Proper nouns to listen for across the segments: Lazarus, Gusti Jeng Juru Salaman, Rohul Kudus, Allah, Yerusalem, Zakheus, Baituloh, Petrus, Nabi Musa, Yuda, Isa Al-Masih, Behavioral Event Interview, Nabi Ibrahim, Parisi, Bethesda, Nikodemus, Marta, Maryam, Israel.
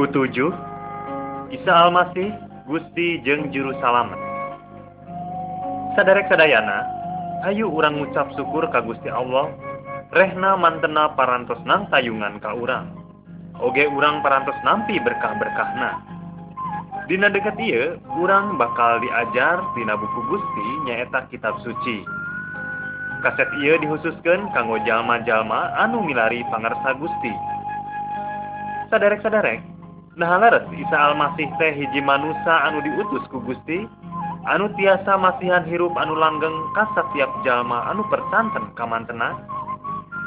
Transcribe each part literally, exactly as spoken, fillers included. Buku tujuh, Isa Al-Masih, Gusti Jeng Juru Salaman. Sadarek sadayana, ayu urang ngucap syukur ka Gusti Allah, rehna mantena parantos nang tayungan ka urang. Oge urang parantos nampi berkah-berkahna. Dina deket ieu, urang bakal diajar dina buku Gusti nyaeta kitab suci. Kaset ieu dihususkeun kanggo jalma-jalma anu milari pangarsa Gusti. Sadarek-sadarek, nah laras Isa Al-Masih teh hiji manusa anu diutus ku Gusti, anu tiasa masihan hirup anu langgeng ka satiap jalma anu percanten ka mantena.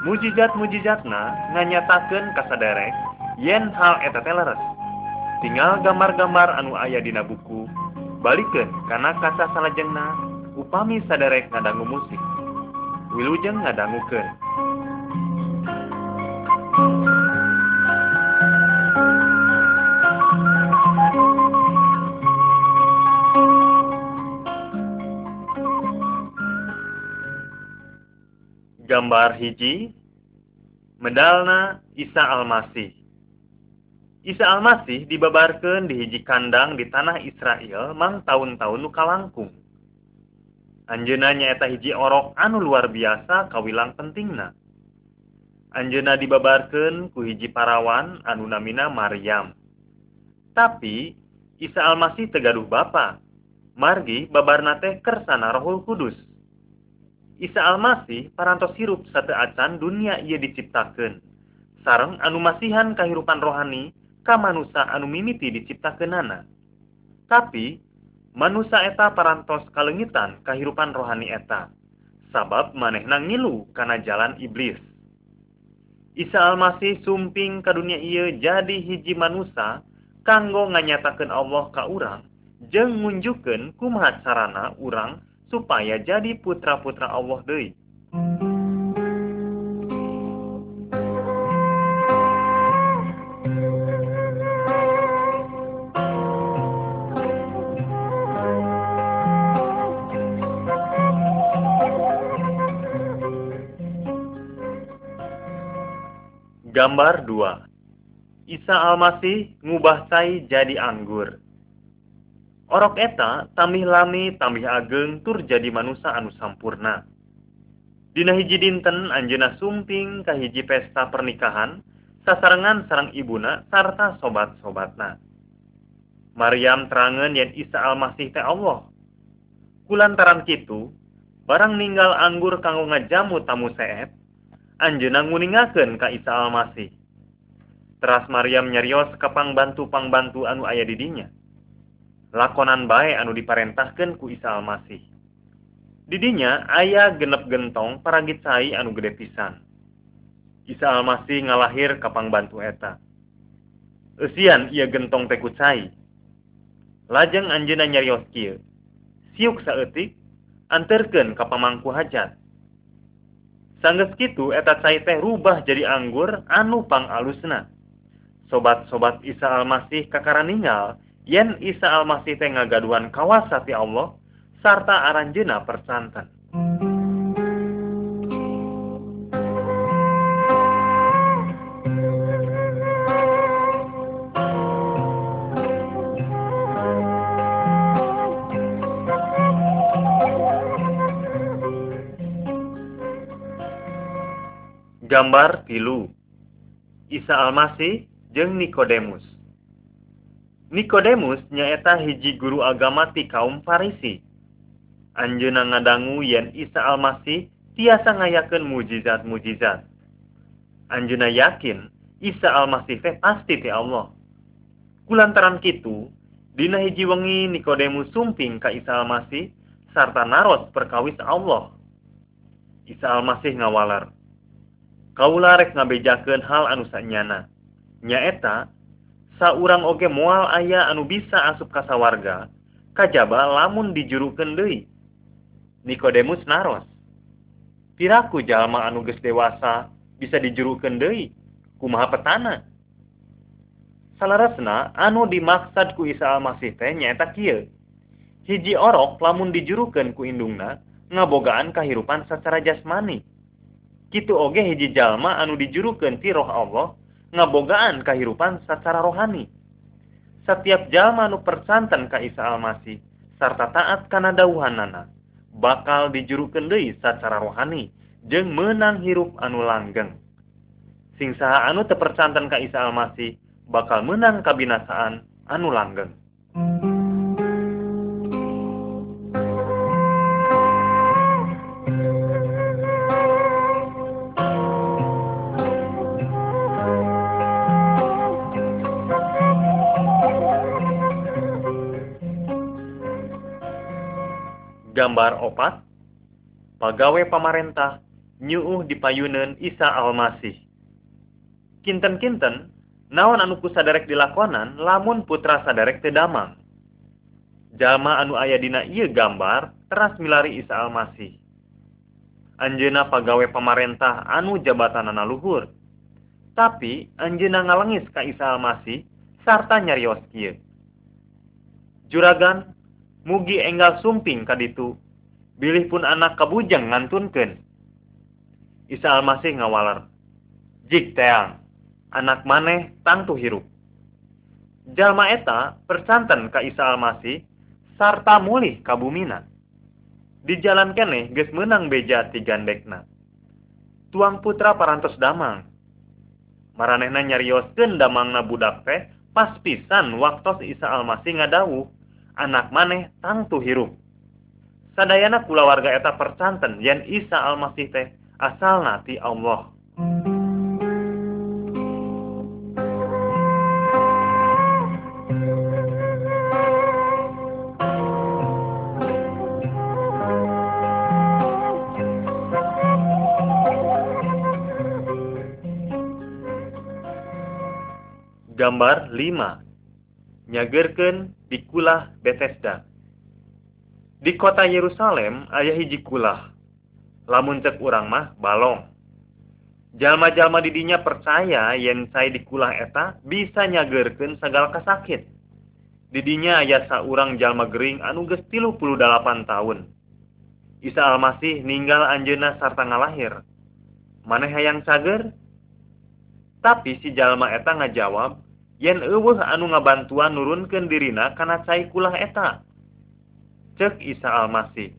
Mujizat-mujizatna nganyatakeun ka sadarek yen hal eta teh laras. Tinggal gambar-gambar anu aya dina buku balikeun kana kaca salajengna upami sadarek ngadangu musik. Wilujeng ngadangukeun. Gambar hiji, medalna Isa Al-Masih. Isa Al-Masih dibabarkeun di hiji kandang di tanah Israel mang taun-taun nu kalangkung. Anjeuna nyaeta hiji orok anu luar biasa kawilang pentingna. Anjeuna dibabarkeun ku hiji parawan anu namina Maryam. Tapi Isa Al-Masih teu gaduh bapa, margi babarna teh kersana Rohul Kudus. Isa Al-Masih parantos hirup sateu acan dunia ieu diciptakeun. Sareng anu masihan kahirupan rohani ka manusa anu mimiti diciptakeunana. Tapi manusa eta parantos kalengitan kahirupan rohani eta. Sabab manehna ngilu kana jalan iblis. Isa Al-Masih sumping ka dunia ieu jadi hiji manusa kanggo nganyatakeun Allah ka urang jeung ngunjukeun kumaha carana urang supaya jadi putra-putra Allah deui. Gambar dua. Isa Al-Masih ngubah cai jadi anggur. Orok eta tamih lami tamih ageng tur jadi manusa anu sampurna. Dina hiji dinten anjeuna sumping ka hiji pesta pernikahan sasarengan sareng ibuna sarta sobat-sobatna. Maryam terangeun yen Isa Al-Masih teh Allah. Kulantaran kitu, barang ninggal anggur kanggo ngajamu tamu seet, anjeuna nguningakeun ka Isa Al-Masih. Teras Maryam nyarios ka pangbantu-pangbantu anu aya di dinya. Lakonan bae anu diparentahkeun ku Isa Al-Masih. Di dinya aya genep gentong paragit cai anu gede pisan. Isa Al-Masih ngalahir ka pangbantu eta. Eusian ieu gentong teh ku cai. Lajeng anjeuna nyarios kieu. Siuk saeutik anterkeun ka pamangku hajat. Sanggeus kitu eta cai teh rubah jadi anggur anu pangalusna. Sobat-sobat Isa Al-Masih kakaraningal yen Isa Al-Masih teh ngagaduhan kawasa ti Allah sarta aranjeuna persanten. Gambar tilu. Isa Al-Masih jeung Nikodemus. Nikodemus nyaeta hiji guru agama ti kaum Parisi. Anjeuna ngadangu yen Isa Al-Masih tiasa ngayakeun mujizat-mujizat. Anjeuna yakin Isa Al-Masih teh pasti ti Allah. Kulantaran kitu, dina hiji wengi Nikodemus sumping ka Isa Al-Masih sarta naros perkawis Allah. Isa Al-Masih ngawalar. Kaula rek ngabejakeun hal anu sanyana. Nyaeta saurang oge moal aya anu bisa asup ka sawarga, kajaba lamun dijurukeun deui. Nikodemus naros. Piraku jalma anu geus dewasa bisa dijurukeun deui, kumaha petana? Salarasna anu dimaksad ku Isa Al-Masih teh nyaeta kieu. Hiji orok lamun dijurukeun ku indungna ngabogaan kahirupan sacara jasmani. Kitu oge hiji jalma anu dijurukeun ti roh Allah ngabogaan kahirupan secara rohani. setiap jalmanu persanten ka Isa Al-Masih, sarta taat kana dauhanana, bakal dijurukeun deui sacara rohani, jeung meunang hirup anu langgeng. Sing saha anu teu persanten ka Isa Al-Masih, bakal meunang kabinasaan anu langgeng. Gambar opat, pagawe pamarentah nyuuh dipayuneun Isa Al-Masih. Kinten-kinten, naon anu kusadarek dilakonan lamun putra sadarek teu damang. Jalma anu aya dina ieu gambar teras milari Isa Al-Masih. Anjeuna pagawe pamarentah anu jabatanana luhur. Tapi anjeuna ngalengis ka Isa Al-Masih sarta nyarios kieu. Juragan, mugi enggal sumping kaditu, bilih pun anak kabujang ngantunkeun. Isa Al-Masih ngawaler, jik teang, anak maneh tangtu hirup. Jalma eta persanten ka Isa Al-Masih, sarta mulih kabumina. Di jalan keneh geus meunang beja tigandekna. Tuang putra parantos damang. Maranehna nyarioskeun damangna budak teh pas pisan waktos Isa Al-Masih ngadawuh, anak maneh tangtu hirup. Sadayana kula warga eta percanten yen Isa Al-Masih teh asalna ti Allah. Gambar lima. Nyagerkeun di kulah Bethesda. Di kota Yerusalem aya hiji kulah. Lamun cek urang mah balong. Jalma-jalma di dinya percaya yen sae di kulah eta bisa nyagerkeun sagala kasakit. Di dinya aya saurang jalma gering anu geus tilu puluh dalapan taun. Isa Al-Masih ninggal anjeunna sarta ngalahir. Maneh hayang sager? Tapi si jalma eta ngajawab, yen eueuh anu ngabantuan nurunkeun dirina kana cai kulah eta. Cek Isa Al-Masih,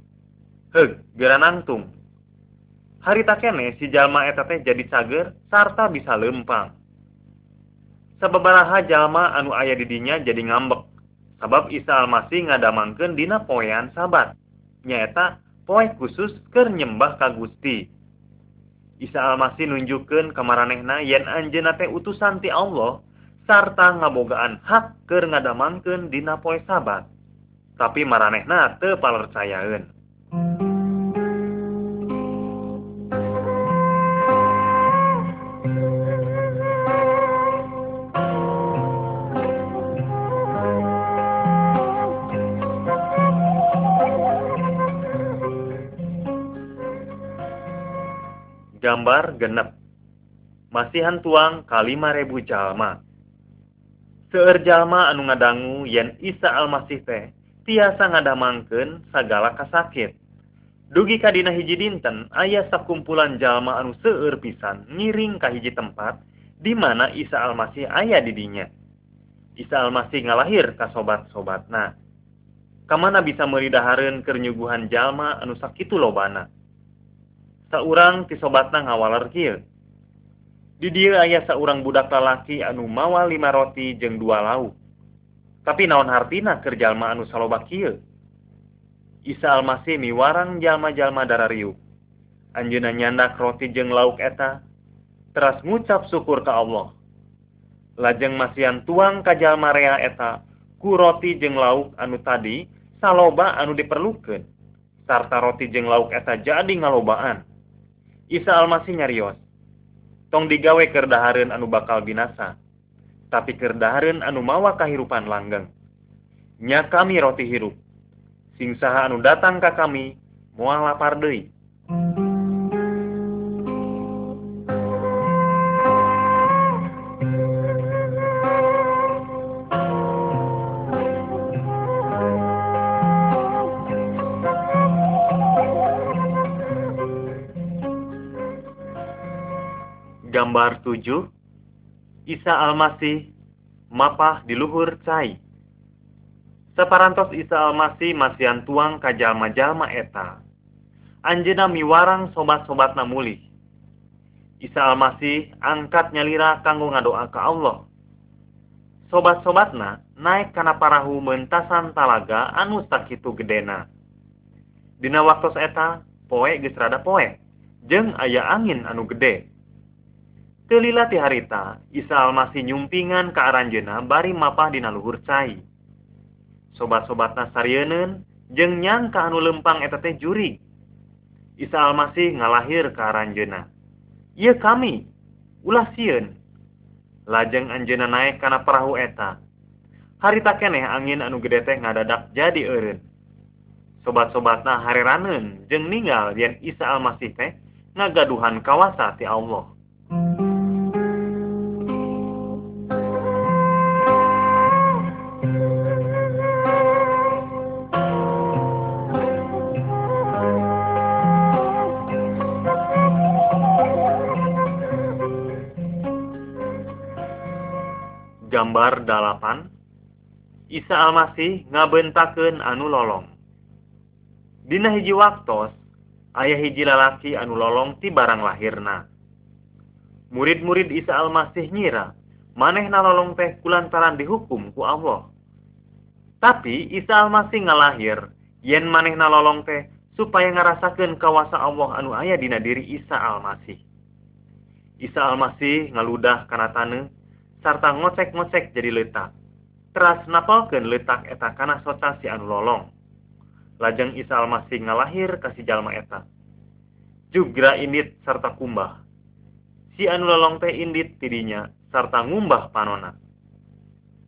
heug, geuran angtung. Harita keneh si jalma eta teh jadi cager sarta bisa leumpang. Sababaraha jalma anu aya di dinya jadi ngambek, sabab Isa Al-Masih ngadamangkeun dina poean Sabat. Nyaeta poe khusus keur nyembah ka Gusti. Isa Al-Masih nunjukkeun ka maranehna yen anjeunna teh utusan ti Allah, sarta ngabogaan hak keur ngadamangkeun dina poe Sabat. Tapi maranehna teu palercayaeun. Gambar genep, masihan tuang kalima rebu jalma. Seueur jalma anu ngadangu yen Isa Al-Masih teh tiasa ngadamangkeun sagala kasakit. Dugi ka dina hiji dinten aya sakumpulan jalma anu seueur pisan ngiring ka hiji tempat di mana Isa Al-Masih aya di dinya. Isa Al-Masih ngalahir ka sobat-sobatna. Kamana bisa meuli dahareun keur nyuguhan jalma anu sakitu lobana. Saurang ti sobatna ngawaler kieu. Di dieu aya saurang budak lalaki anu mawa lima roti jeung dua lauk. Tapi naon hartina keur jalma anu saloba kieu? Isa Al-Masih miwarang jalma-jalma darariuk. Anjeunna nyandak roti jeung lauk eta, teras ngucap syukur ka Allah. Lajeng masihan tuang ka jalma rea eta ku roti jeung lauk anu tadi saloba anu diperlukeun. Sarta roti jeung lauk eta jadi ngalobaan. Isa Al-Masih nyarios, tong digawe keur dahareun anu bakal binasa, tapi keur dahareun anu mawa kahirupan langgeng. Nya kami roti hirup, sing saha anu datang ka kami moal lapar deui. Gambar tujuh. Isa Al-Masih mapah di luhur cai. Saparantos Isa Al-Masih masihan tuang kajalma-jalma eta. Anjena miwarang sobat-sobat namulih. Isa Al-Masih angkat nyalira kanggo ngadoa ka Allah. Sobat-sobatna naik kana parahu mentasan talaga anu sakitu gedena. Dina waktos eta, poe geus rada poe, jeung aya angin anu gede. Teulila ti harita, Isa Al-Masih nyumpingan ka aranjeuna bari mapah dina luhur cai. Sobat-sobatna sarieunun jeung nyangka anu lempang eta teh juri. Isa Al-Masih ngalahir ka aranjeuna. "Ieu kami, ulah sieun." Lajeng anjeuna naik kana perahu eta. Harita keneh angin anu gede teh ngadadak jadi eureun. Sobat-sobatna hareraneun jeung ninggal yen Isa Al-Masih teh ngagaduhan kawasa ti Allah. Gambar dalapan, Isa Al-Masih ngabentakeun anu lolong. Dina hiji waktos, aya hiji lalaki anu lolong ti barang lahirna. Murid-murid Isa Al-Masih nyira, manehna lolong teh kulantaran dihukum ku Allah. Tapi Isa Al-Masih ngalahir, yen manehna lolong teh supaya ngarasakeun kawasa Allah anu aya dina diri Isa Al-Masih. Isa Al-Masih ngaludah kana taneuh, serta ngocek-ngocek jadi letak. Teras napalkeun letak eta kana soca si anu lolong. Lajeng Isa Al-Masih ngalahir ka si jalma eta. Jugra indit serta kumbah. Si anu lolong teh indit tidinya serta ngumbah panona.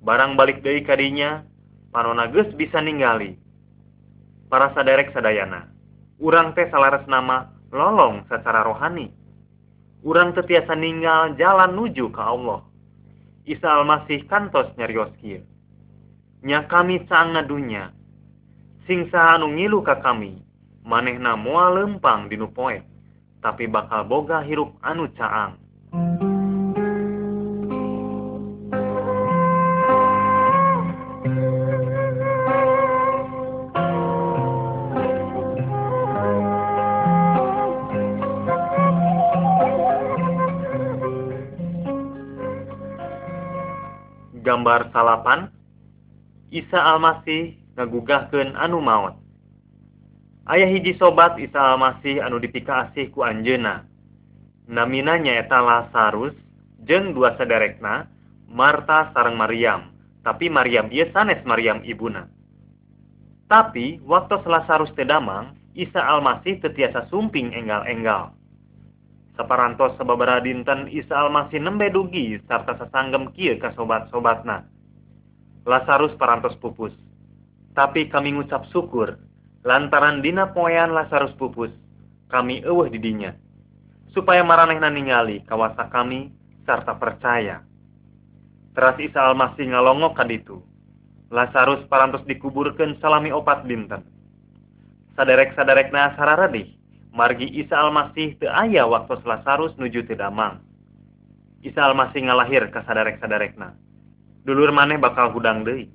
Barang balik deui ka dinya, panona geus bisa ningali. Para saderek sadayana, urang teh salares nama lolong secara rohani. Urang teu tiasa ninggal jalan nuju ka Allah. Isa Al-Masih kantos nyarios kieu. Nya kami saangna dunya. Sing saha anu ngilu ka kami, manehna moal lempang dinu poe, tapi bakal boga hirup anu caang. Gambar salapan, Isa Al-Masih ngagugahkeun anu maot. Aya hiji sobat Isa Al-Masih anu dipika asih ku anjeunna. Namina nyaeta Lazarus jeung dua saderekna, Marta sareng Maryam, tapi Maryam ieu sanes Maryam ibuna. Tapi waktu Lazarus teu damang, Isa Al-Masih teu tiasa sumping enggal-enggal. Saparantos sababaraha dinten Isa Al-Masih nembe dugi sarta sasanggem kieu ka sobat-sobatna. Lazarus parantos pupus. Tapi kami ngucap syukur lantaran dina poean Lazarus pupus, kami eueuh di dinya supaya maranehna ningali kawasa kami sarta percaya. Teras Isa Al-Masih ngalongok kaditu. Lazarus parantos dikuburkeun salami opat dinten. Saderek-saderekna sararedih. Margi Isa Al-Masih teu aya waktu Lazarus nuju teu damang. Isa Al-Masih ngalahir ka sadarek-sadarekna. Dulur maneh bakal hudang deui.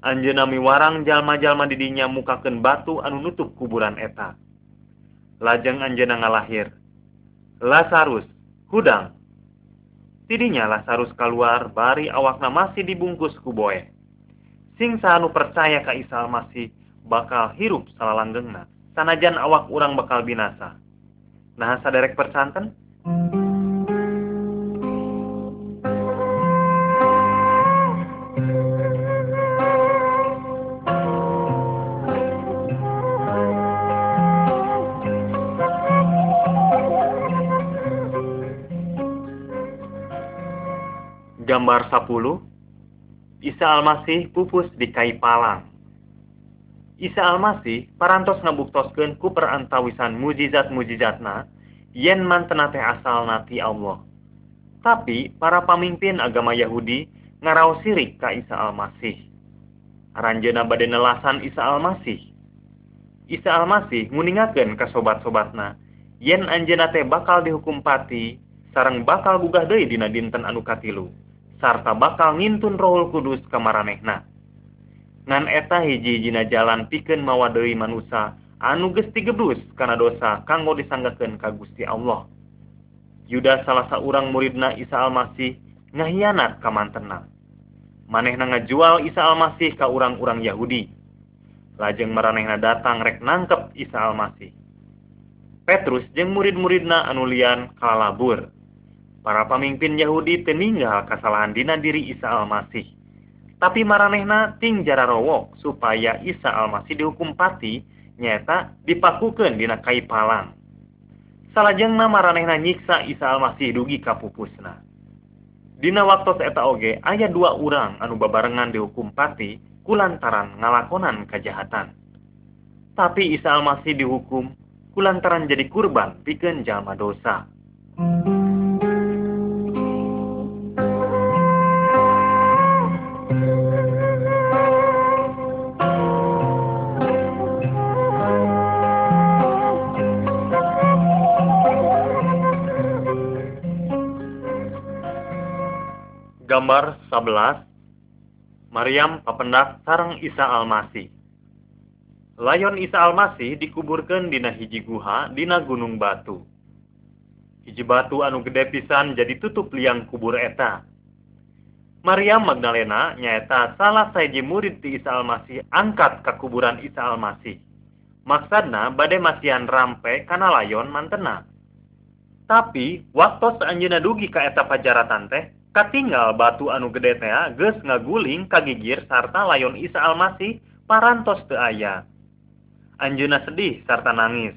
Anjeuna miwarang jalma-jalma di dinya mukakeun batu anu nutup kuburan eta. Lajeng anjeuna ngalahir. Lazarus, hudang. Tidinya Lazarus kaluar bari awakna masih dibungkus ku boe. Sing saanu percaya ka Isa Al-Masih bakal hirup salalanggengna. Sanajan awak urang bakal binasa. Nah, saderek persanten. Gambar sepuluh. Isa Al-Masih pupus di kai palang. Isa Al-Masih parantos ngabuktoskeun ku perantawisan mujizat-mujizatna yen mantena teh asalna ti Allah. Tapi para pamimpin agama Yahudi ngaraos sirik ka Isa Al-Masih. Aranjeuna bade nelasan Isa Al-Masih. Isa Al-Masih nguningakeun ka sobat-sobatna yen anjeuna teh bakal dihukum pati sareng bakal gugah deui dina dinten anu katilu, sarta bakal ngintun Rohul Kudus kamaranehna. Ngan eta hiji-hijina jalan pikeun mawadei manusia anu gesti geblus kana dosa kanggo disanggakeun ka Gusti Allah. Yuda salah saurang muridna Isa Al-Masih ngahianat ka mantenna. Manehna ngajual Isa Al-Masih ka urang-urang Yahudi. Lajeng maranehna datang rek nangkep Isa Al-Masih. Petrus jeung murid-muridna anu lian kalabur. Para pamimpin Yahudi teninggal kesalahan dina diri Isa Al-Masih. Tapi maranehna ting jararowok supaya Isa Al-Masih dihukum pati nyata dipakukeun dina kai palang. Salajengna maranehna nyiksa Isa Al-Masih dugi ka pupusna. Dina waktos eta oge aya dua urang anu babarengan dihukum pati kulantaran ngalakonan kejahatan. Tapi Isa Al-Masih dihukum kulantaran jadi kurban pikeun jalma dosa. Gambar sebelas. Maryam papendak sareng Isa Al-Masih. Layon Isa Al-Masih dikuburkeun dina hiji guha dina gunung batu. Hiji batu anu gede pisan jadi tutup liang kubur eta. Maryam Magdalena nyaeta salah sahiji murid ti Isa Al-Masih angkat ka kuburan Isa Al-Masih. Maksudna bade masihan rampe kana layon mantena. Tapi waktos anjeunna dugi ka eta pajaratan teh katinggal batu anu gede teh geus ngaguling kagigir sarta layon Isa Al-Masih parantos teu aya. Anjeunna sedih sarta nangis.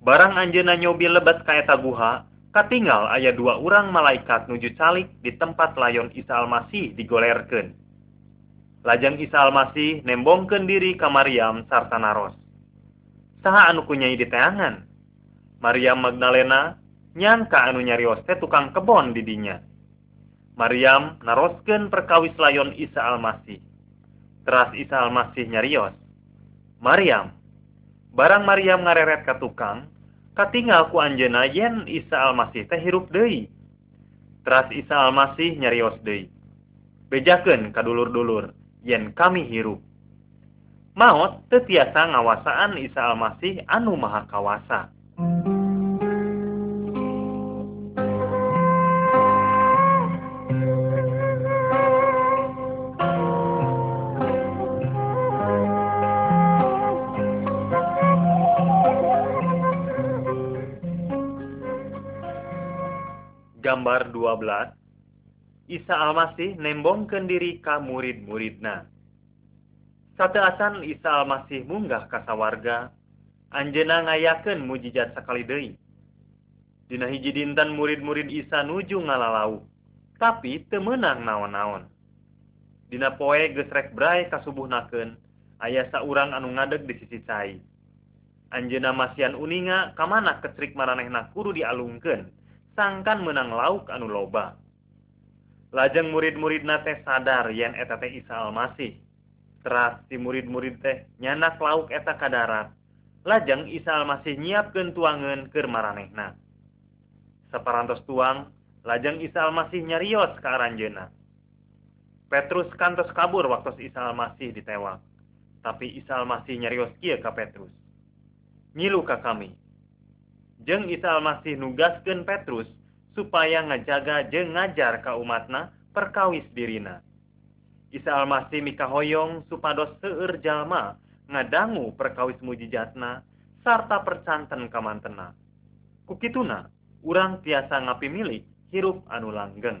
Barang anjeunna nyobi lebet ka eta guha, katinggal aya dua urang malaikat nuju calik di tempat layon Isa Al-Masih digolerkeun. Lajeng Isa Al-Masih nembongkeun diri ka Maryam sarta naros. Saha anu kunyai diteangan? Maryam Magdalena nyangka anu nyarios teh tukang kebon di dinya. Maryam naroskeun perkawis layon Isa Al-Masih. Teras Isa Al-Masih nyarios, "Maryam." Barang Maryam ngareret ka tukang, katingal ku anjeunna yen Isa Al-Masih teh hirup deui. Teras Isa Al-Masih nyarios deui, "Bejakeun ka dulur-dulur yen kami hirup." Maot teu tiasa ngawasaan Isa Al-Masih anu maha kawasa. Gambar dua belas. Isa Al-Masih nembongkeun diri ka murid-muridna. Sateuasan Isa Al-Masih munggah ka sawarga, anjeunna ngayakeun mujizat sakali deui. Dina hiji dinten murid-murid Isa nuju ngalalau, tapi teu meunang naon-naon. Dina poe geus rek bray kasubuhnakeun, aya saurang anu ngadeg di sisi cai. Anjeunna masihan uninga kamana ketrik maranehna kudu dialungkeun. Sangkan menang lauk anu loba. Lajeng murid-muridna teh sadar yen eta teh Isa Al-Masih. Teras si murid-murid teh nyanak lauk eta ka darat. Lajeng Isa Al-Masih nyiapkeun tuangeun keur maranehna. Saparantos tuang, lajeng Isa Al-Masih nyarios ka aranjeunna. Petrus kantos kabur waktos Isa Al-Masih ditewak. Tapi Isa Al-Masih nyarios kieu ka Petrus, "Nyilu ka kami." Jeung Isa Al-Masih nugaskeun Petrus supaya ngajaga jeung ngajar ka umatna perkawis dirina. Isa Al-Masih mikahoyong supados seueur jalma ngadangu perkawis mujijatna sarta percanten ka mantena. Ku kituna urang tiasa ngapimilih hirup anu langgeng.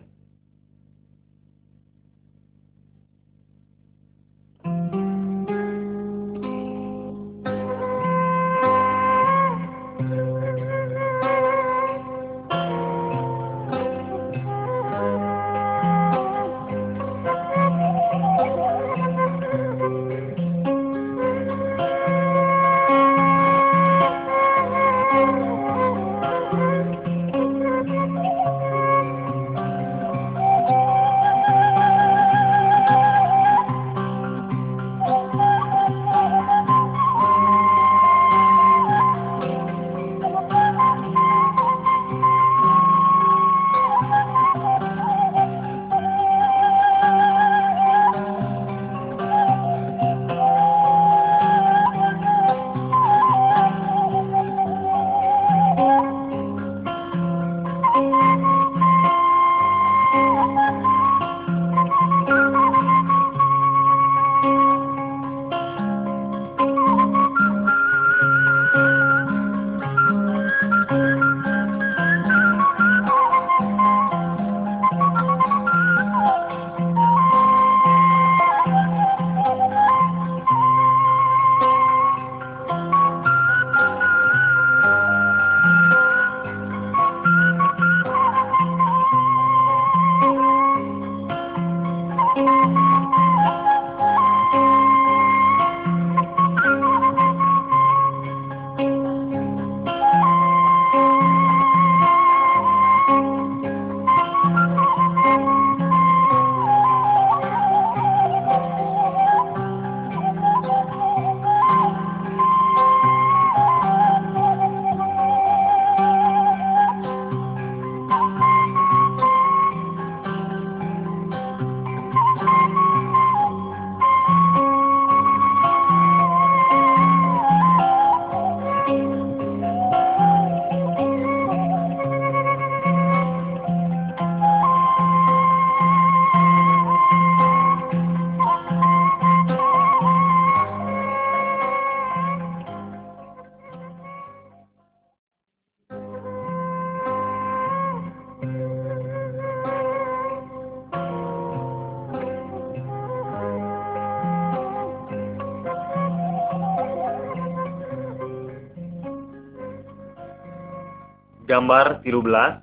gambar tilu belas,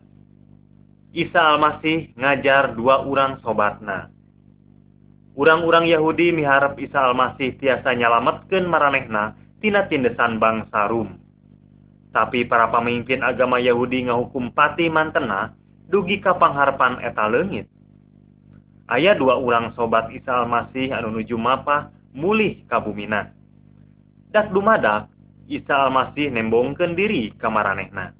Isa Al-Masih ngajar dua urang sobatna. Urang-urang Yahudi miharep Isa Al-Masih tiasa nyalametkeun maranehna tina tindesan bangsa Rum. Tapi para pamimpin agama Yahudi ngahukum pati mantena dugi ka pangharpan eta leungit. Aya dua urang sobat Isa Al-Masih anu nuju mapah mulih ka bumina. Dak dumadak Isa Al-Masih nembongkeun diri ka maranehna.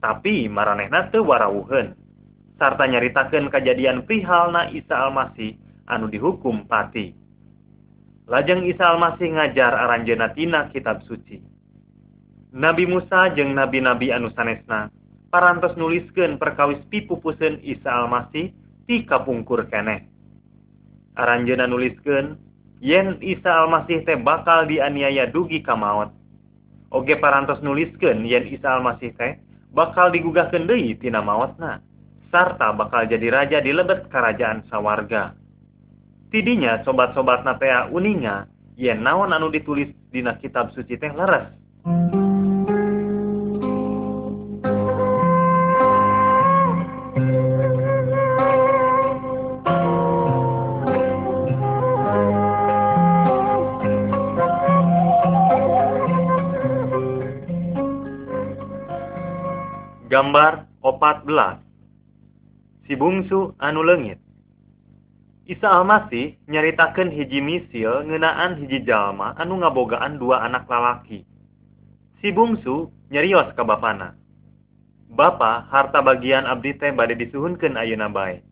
Tapi maranehna teu warawuheun sarta nyaritakeun kajadian prihalna Isa Al-Masih anu dihukum pati. Lajeng Isa Al-Masih ngajar aranjeuna tina kitab suci. Nabi Musa jeung nabi-nabi anu sanesna parantos nuliskeun perkawis pipupuseun Isa Al-Masih ti kapungkur keneh. Aranjeuna nuliskeun yen Isa Al-Masih teh bakal dianiaya dugi ka maot. Oge parantos nuliskeun yen Isa Al-Masih teh bakal digugahkeun deui tina maotna sarta bakal jadi raja di lebet karajaan sawarga. Tidinya sobat-sobatna teh uninga yen naon anu ditulis dina kitab suci teh leres. Gambar opat belas. Si bungsu anu leungit. Isa Al-Masih nyaritakeun hiji misil ngeunaan hiji jalma anu ngabogaan dua anak lalaki. Si bungsu nyarios ka bapana. Bapa, harta bagian abdi teh bade disuhunkeun ayeuna bae.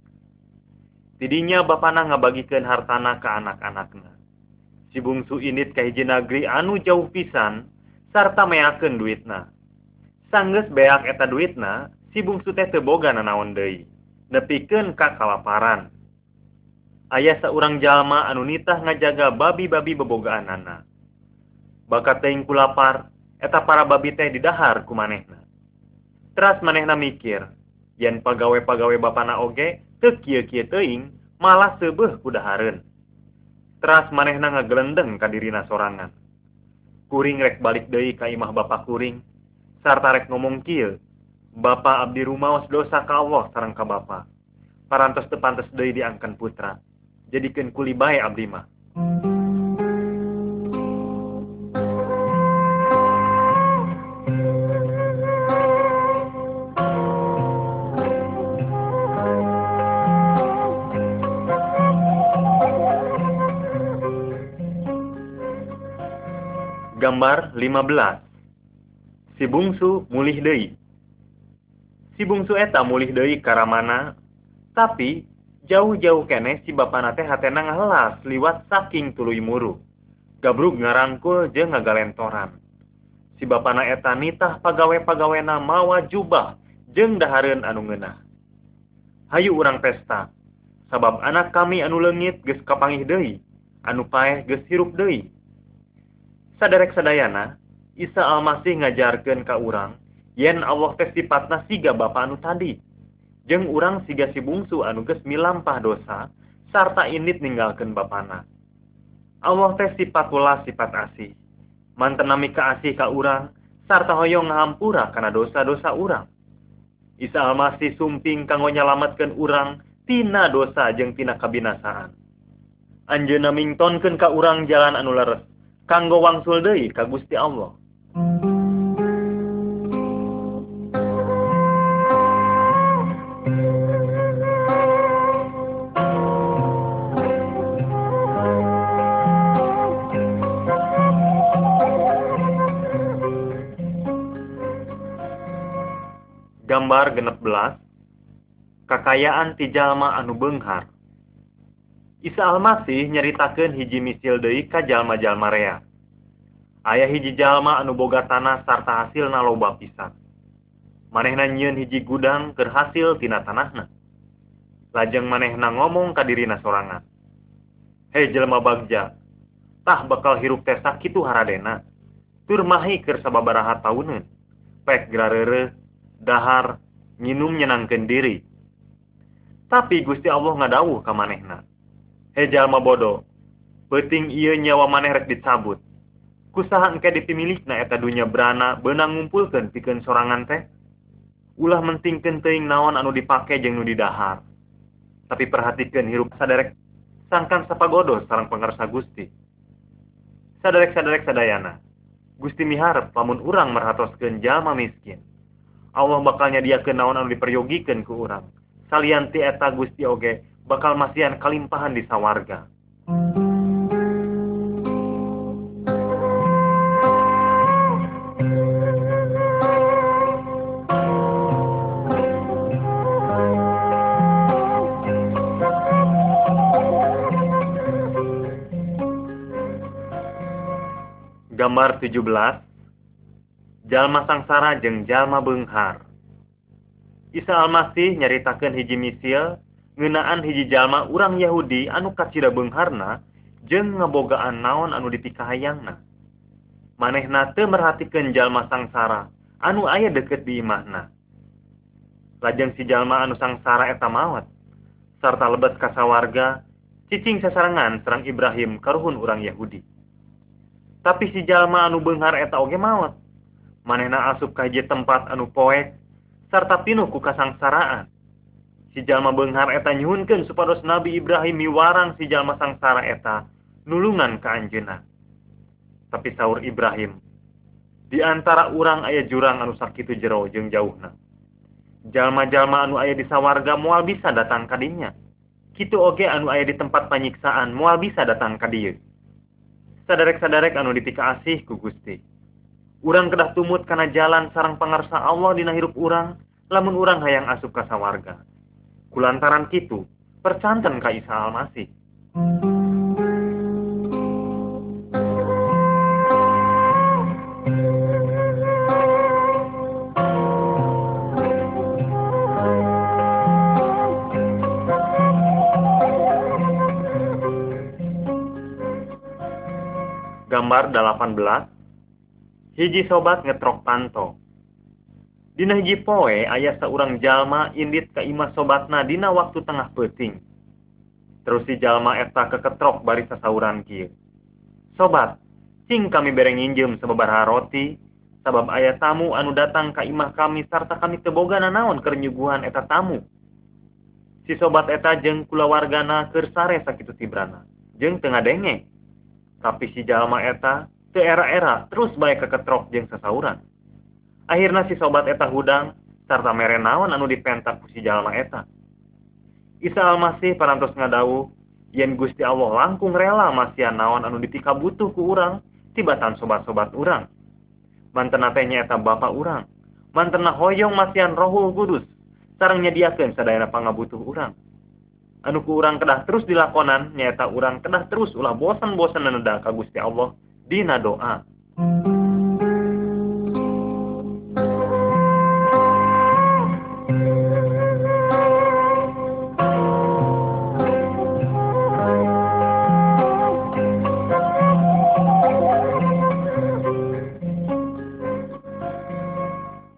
Tidinya bapana ngabagikeun hartana ka anak-anakna. Si bungsu indit ka hiji negeri anu jauh pisan sarta meakeun duitna. Sanggeus beak eta duitna, si bungsu teh teu boga nanaon deui, nepikeun ka kalaparan. Aya saurang jalma anu nitah ngajaga babi-babi bebogaanana. Bakat teuing kulapar, eta para babi teh didahar ku manehna. Teras manehna mikir, yen pagawe-pagawe bapana oge teu kieu-kieu teuing, malah seubeuh ku dahareun. Teras manehna ngagelendeng ka dirina sorangan. Kuring rek balik deui ka imah bapa kuring. Sarta rek ngomong kieu, bapa abdi rumaos dosa ka Allah sareng ka bapa. Parantos teu pantes deui diangkeun putra. Jadikeun kuli bae abdi mah. Gambar lima belas. Si bungsu mulih deui. Si bungsu eta mulih deui ka ramana, tapi jauh-jauh keneh si bapana teh hatena ngahelas liwat saking tuluy muru. Gabrug ngarangkul jeung ngagalentoran. Si bapana eta nitah pagawe-pagawena mawa jubah jeung dahareun anu ngeunah. Hayu urang pesta, sabab anak kami anu leungit geus kapangih deui, anu paeh geus hirup deui. Saderek sadayana Isa Al-Masih ngajarkeun ka urang yen Allah teh sipatna siga bapa anu tadi. Jeung urang siga si bungsu anu geus milampah dosa sarta indit ninggalkeun bapana. Allah teh sifat ulah sifat asih. Mantena mika asih ka urang sarta hoyong ngahampura kana dosa-dosa urang. Isa Al-Masih sumping kanggo nyalametkeun urang tina dosa jeung tina kabinasaan. Anjeunna mingtonkeun ka urang jalan anu leres kanggo wangsul deui ka Gusti Allah. Gambar genep belas. Kakayaan ti jalma anu beunghar. Isa Al-Masih nyaritakeun hiji misil deui ka jalma-jalma rea. Aya hiji jalma anu boga tanah sarta hasilna loba pisan. Manehna nyieun hiji gudang keur hasil tina tanahna. Lajeng manehna ngomong ka dirina sorangan. "Hei jelema bagja, tah bakal hirup teh sakitu haradena. Tur mahi keur sababaraha tauneun. Pek grareureuh dahar nginum nyenangkeun diri." Tapi Gusti Allah ngadawuh ka manehna, "Hei jalma bodoh, beuting ieu nyawa maneh rek dicabut. Kusaha engke dipimilikna eta dunya berana beunang ngumpulkeun pikeun sorangan teh. ulah mentingkeun teuing naon anu dipake jeung nu didahar. Tapi perhatikeun hirup saderek sangkan sapagodo sareng pangarsa Gusti. Saderek-saderek sadayana, Gusti miharep lamun urang merhatoskeun jalma miskin. Allah bakalnya dia kenaon anu diperyogikan ke urang. Salian ti eta Gusti oge bakal masihan kalimpahan di sawarga. Gambar tujuh belas, jalma sangsara jeung jalma beunghar. Isa Al-Masih nyaritakeun hiji misil ngeunaan hiji jalma urang Yahudi anu kacida beungharna jeung ngabogaan naon anu dipikahayangna. Manehna teu merhatikeun jalma sangsara anu aya deukeut di imahna. Lajeng si jalma anu sangsara eta maot sarta lebet ka sawarga cicing sasarengan sareng Ibrahim karuhun urang Yahudi. Tapi si jalma anu beunghar eta oge maot. Manehna asup ka hiji tempat anu poek sarta pinuh ku kasangsaraan. Si jalma beunghar eta nyuhunkeun supados Nabi Ibrahim miwarang si jalma sangsara eta nulungan ka anjeunna. Tapi saur Ibrahim, di antara urang aya jurang anu sakitu jero jeung jauhna. Jalma-jalma anu aya di sawarga moal bisa datang ka dinya. Kitu oge anu aya di tempat panyiksaan moal bisa datang ka dieu. Saderek-saderek anu dipika asih ku Gusti. Urang kedah tumut kana jalan sarang pangarsa Allah dina hirup urang, lamun urang hayang asup ka sawarga. Kulantaran kitu, percanten ka Isa Al-Masih. Gambar delapan belas, hiji sobat ngetrok panto. Dina hiji poe aya saurang jalma indit ka imah sobatna dina waktu tengah peuting. Terus si jalma eta keketrok bari sasauran kieu. Sobat, cing kami bereng nginjem sababaraha roti, sabab aya tamu anu datang ka imah kami sarta kami teu boga nanaon keur nyuguhan eta tamu. Si sobat eta jeung kulawargana keur sare sakitu tibrana, jeung teu ngadenge. Tapi si jalma eta teu era-era terus bae keketrok jeung sasauran. Akhirna si sobat eta hudang sarta mere naon anu dipentak ku si jalma eta. Isa Al-Masih parantos ngadawuh yen Gusti Allah langkung rela masihan naon anu ditika butuh ku urang tibatan sobat-sobat urang. Mantena teh nya eta bapa urang. Mantena hoyong masihan Rohul Kudus sareng nyadiakeun sadayana pangabutuh urang. Anu ku urang kedah terus dilakonan, nyata urang kedah terus ulah bosan-bosan neneda ka Gusti Allah dina doa.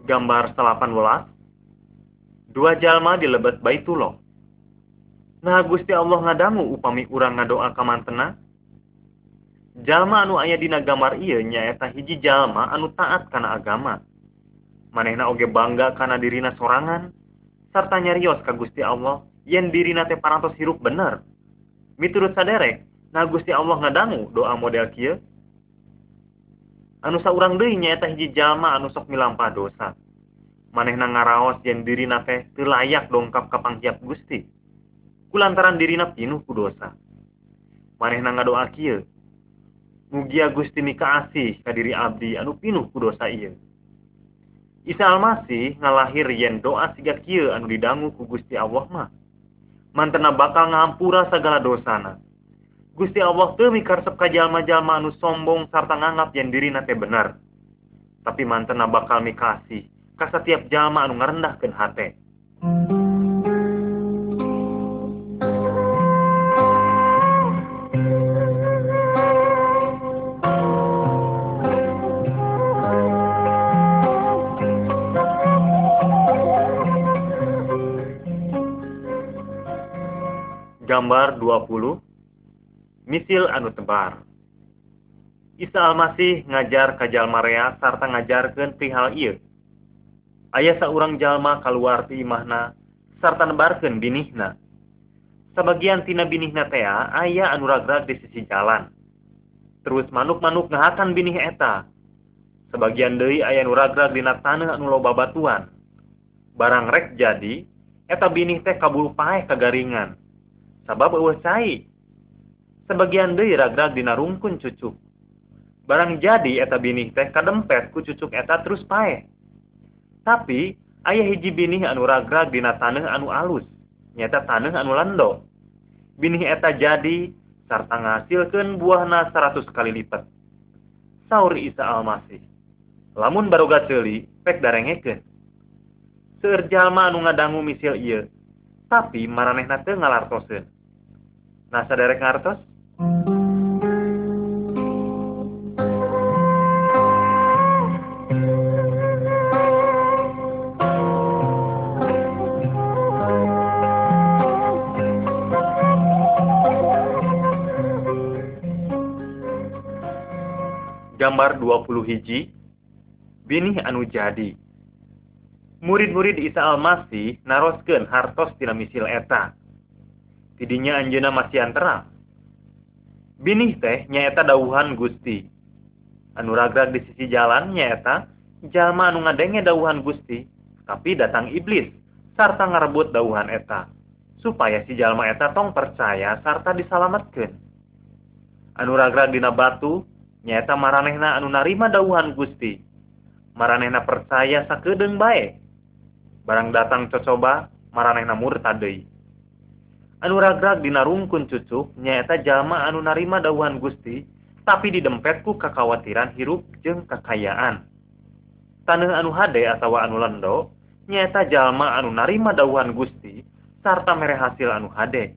Gambar delapan belas, dua jalma di lebet Baituloh. Nah Gusti Allah ngadangu upami urang ngadoa ka mantena. Jalma anu aya dina gambar ieu nyaeta hiji jalma anu taat kana agama. Manehna oge bangga kana dirina sorangan sarta nyarios ka Gusti Allah yen dirina teh parantos hirup bener. Miturut saderek, nah Gusti Allah ngadangu doa model kieu. Anu saurang deui nyaeta hiji jalma anu sok milampah dosa. Manehna ngaraos yen dirina teh teu layak dongkap ka panghiap Gusti. Kulantaran dirina pinuh ku dosa. Manehna ngadoa kieu. Mugia Gusti mika asih ka diri abdi anu pinuh ku dosa ieu. Isa Al-Masih ngalahir yen doa siga kieu anu didangu ku Gusti Allah mah. Mantena bakal ngahampura sagala dosana. Gusti Allah teu mikaresep ka jalma-jalma anu sombong sarta nganggap yen dirina teh bener. Tapi mantena bakal mikasih ka setiap jalma anu ngarendahkeun hate. Gambar dua puluh, misil anu tebar. Isa Al-Masih ngajar ka jalma rea sarta ngajarkeun perihal ieu. aya saurang jalma kaluar ti imahna sarta nebarkeun binihna. Sebagian tina binihna tea aya anu ragrag di sisi jalan. Terus manuk-manuk ngahakan binih eta. Sebagian deui aya anu ragrag dina taneuh anu loba batuan. Barang rek jadi, eta binih teh kabulu paeh kagaringan. Sabab eueuh cai. Sebagian deui ragrag dina rungkun cucuk. Barang jadi eta binih teh kadempet ku cucuk eta terus paeh. Tapi aya hiji binih anu ragrag dina taneuh anu alus, nyata taneuh anu lendo. Binih eta jadi sarta ngasilkeun buahna seratus kali lipat. Saur Isa Al-Masih, lamun baroga ceuli pek darengekeun. Seueur jalma anu ngadangu misil ieu, tapi maranehna teu ngalartoseun. Nah saderek ngartos? Gambar dua puluh hiji, binih anu jadi. Murid-murid Isa Al-Masih naroskeun hartos tina misil eta. Tidinya anjeunna masihan terang. Binih teh nyaeta dauhan Gusti. Anu ragrag di sisi jalan nyaeta jalma anu ngadenge dauhan Gusti, tapi datang iblis sarta ngarebut dauhan eta, supaya si jalma eta tong percaya sarta disalametkeun. Anu ragrag dina batu nyaeta maranehna anu narima dauhan Gusti. Maranehna percaya sakedeung bae. Barang datang cocoba, maranehna murtad deui. Anu ragrag dina rungkun cucuk nyaeta jalma anu narima dauhan Gusti, tapi didempet ku kakawatiran hirup jeung kakayaan. Taneuh anu hade atawa anu lendo nyaeta jalma anu narima dauhan Gusti sarta mere hasil anu hade.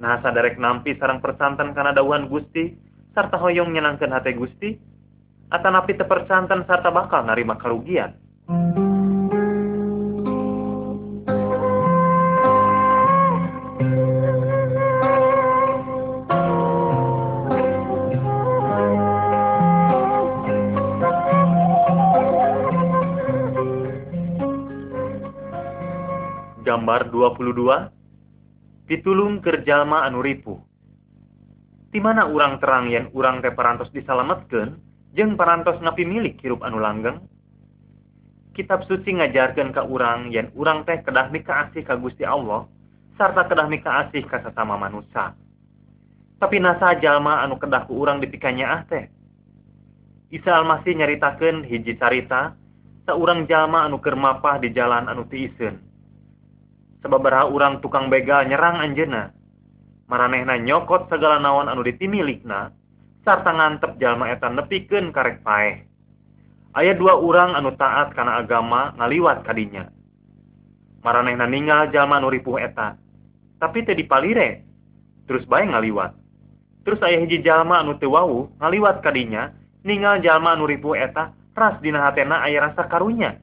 Nah saderek nampi sareng persanten kana dauhan Gusti sarta hoyong nyenangkeun hate Gusti, atanapi tepercantan sarta bakal narima karugian. Gambar dua puluh dua, pitulung keur jalma anu ripuh. Di mana urang terang yen urang teh parantos disalametkeun jeung parantos ngapimilik hirup anu langgeng? Kitab suci ngajarkeun ka urang yen urang teh kedah mikaasih ka Gusti Allah sarta kedah mikaasih ka sesama manusia. Tapi nasa jalma anu kedah ku urang dipikanyaah teh? Isa Al-Masih nyaritakeun hiji carita saurang jalma anu keur mapah di jalan anu teu isieun. Sababaraha urang tukang begal nyerang anjeunna. Maranehna nyokot segala naon anu ditimilikna, sarta ngantep jalma eta nepikeun karek paeh. Aya dua urang anu taat kana agama ngaliwat kadinya. Maranehna ninggal jalma anu ripuh eta, tapi teu dipalire, terus bae ngaliwat. Terus aya hiji jalma anu teu wawuh ngaliwat kadinya, ninggal jalma anu ripuh eta, ras dina hatena aya rasa karunya.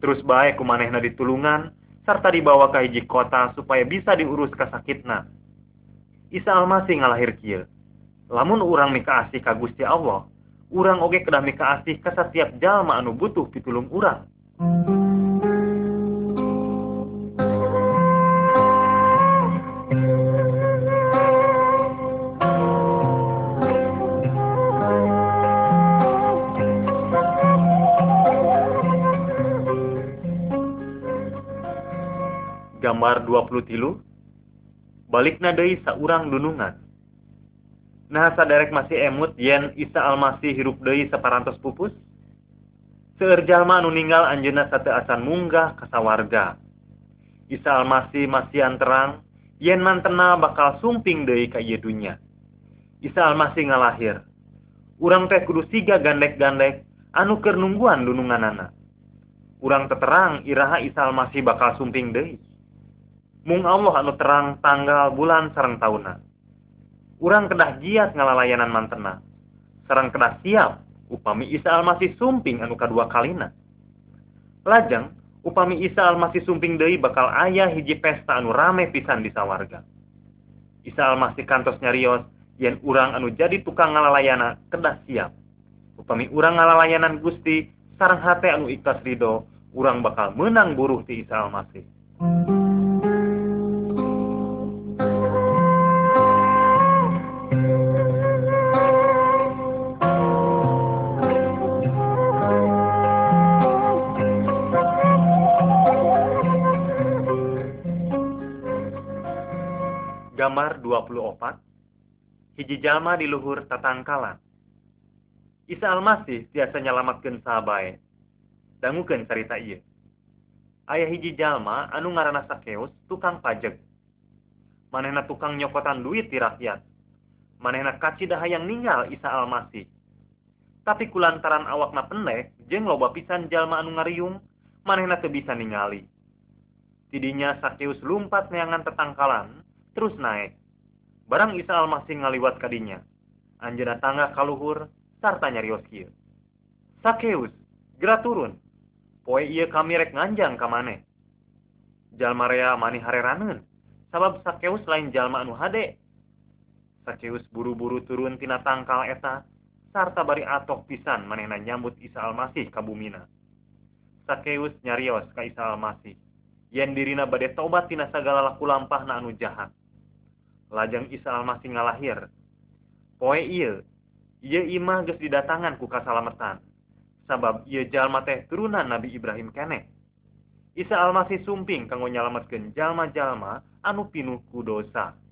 Terus bae kumanehna ditulungan, sarta dibawa ka hiji kota supaya bisa diurus kasakitna. Isa Al-Masih ngalahir kieu. Lamun urang mikaasih ka Gusti Allah, urang oge kedah mikaasih ka setiap jalma anu butuh pitulung urang. Gambar dua puluh tilu, balikna deui saurang dunungan. Nah saderek masih emut yen Isa Al-Masih hirup deui saparantos pupus. Seueur jalma anu ninggal anjeunna sateu acan munggah ka sawarga. Isa Al-Masih masihan terang yen mantena bakal sumping deui ka ieu dunya. Isa Al-Masih ngalahir. Urang teh kudu siga gandek-gandek anu keur nungguan dununganana. Urang teterang iraha Isa Al-Masih bakal sumping deui. Mung Allah anu terang tanggal bulan sareng tauna. Urang kedah giat ngalalayanan mantena, sareng kedah siap upami Isa Al-Masih sumping anu kadua kalina. Lajeng upami Isa Al-Masih sumping deui bakal aya hiji pesta anu rame pisan di sawarga. Isa Al-Masih kantos nyarios yen urang anu jadi tukang ngalalayana kedah siap. Upami urang ngalalayanan Gusti sareng hate anu ikhlas rido, urang bakal menang buruh ti Isa Al-Masih. Gambar dua puluh opat, hiji jalma di luhur tatangkalan. Isa Al-Masih tiasa nyalamatkeun sahabae. Dangukeun carita ieu. Aya hiji jalma anu ngaranna Zakheus, tukang pajeg. Manehna tukang nyokotan duit ti rakyat. Manehna kacida hayang ninggal Isa Al-Masih. Tapi kulantaran awakna pendek, jeung loba pisan jalma anu ngariung, manehna teu bisa ningali. Tidinya Zakheus lumpat neangan tatangkalan. Terus naik. Barang Isa Al-Masih ngaliwat kadinya. Anjeuna tangga kaluhur, sarta nyarios kieu. Zakheus, geura turun. Poe ieu kami rek nganjang ka maneh. Jalma rea mani hareraneun, sabab Zakheus lain jalma anu hade. Zakheus buru-buru turun tina tangkal eta, sarta bari atok pisan manehna nyambut Isa Al-Masih ka bumina. Zakheus nyarios ka Isa Al-Masih, yen dirina bade tobat tina sagala laku lampahna anu jahat. Lajang Isa Al-Masih ngalahir. Poe ieu, ieu imah geus didatangan ku kasalametan. Sabab ieu jalma teh turunan Nabi Ibrahim keneh. Isa Al-Masih sumping kanggo nyalametkeun jalma-jalma anu pinuh ku dosa.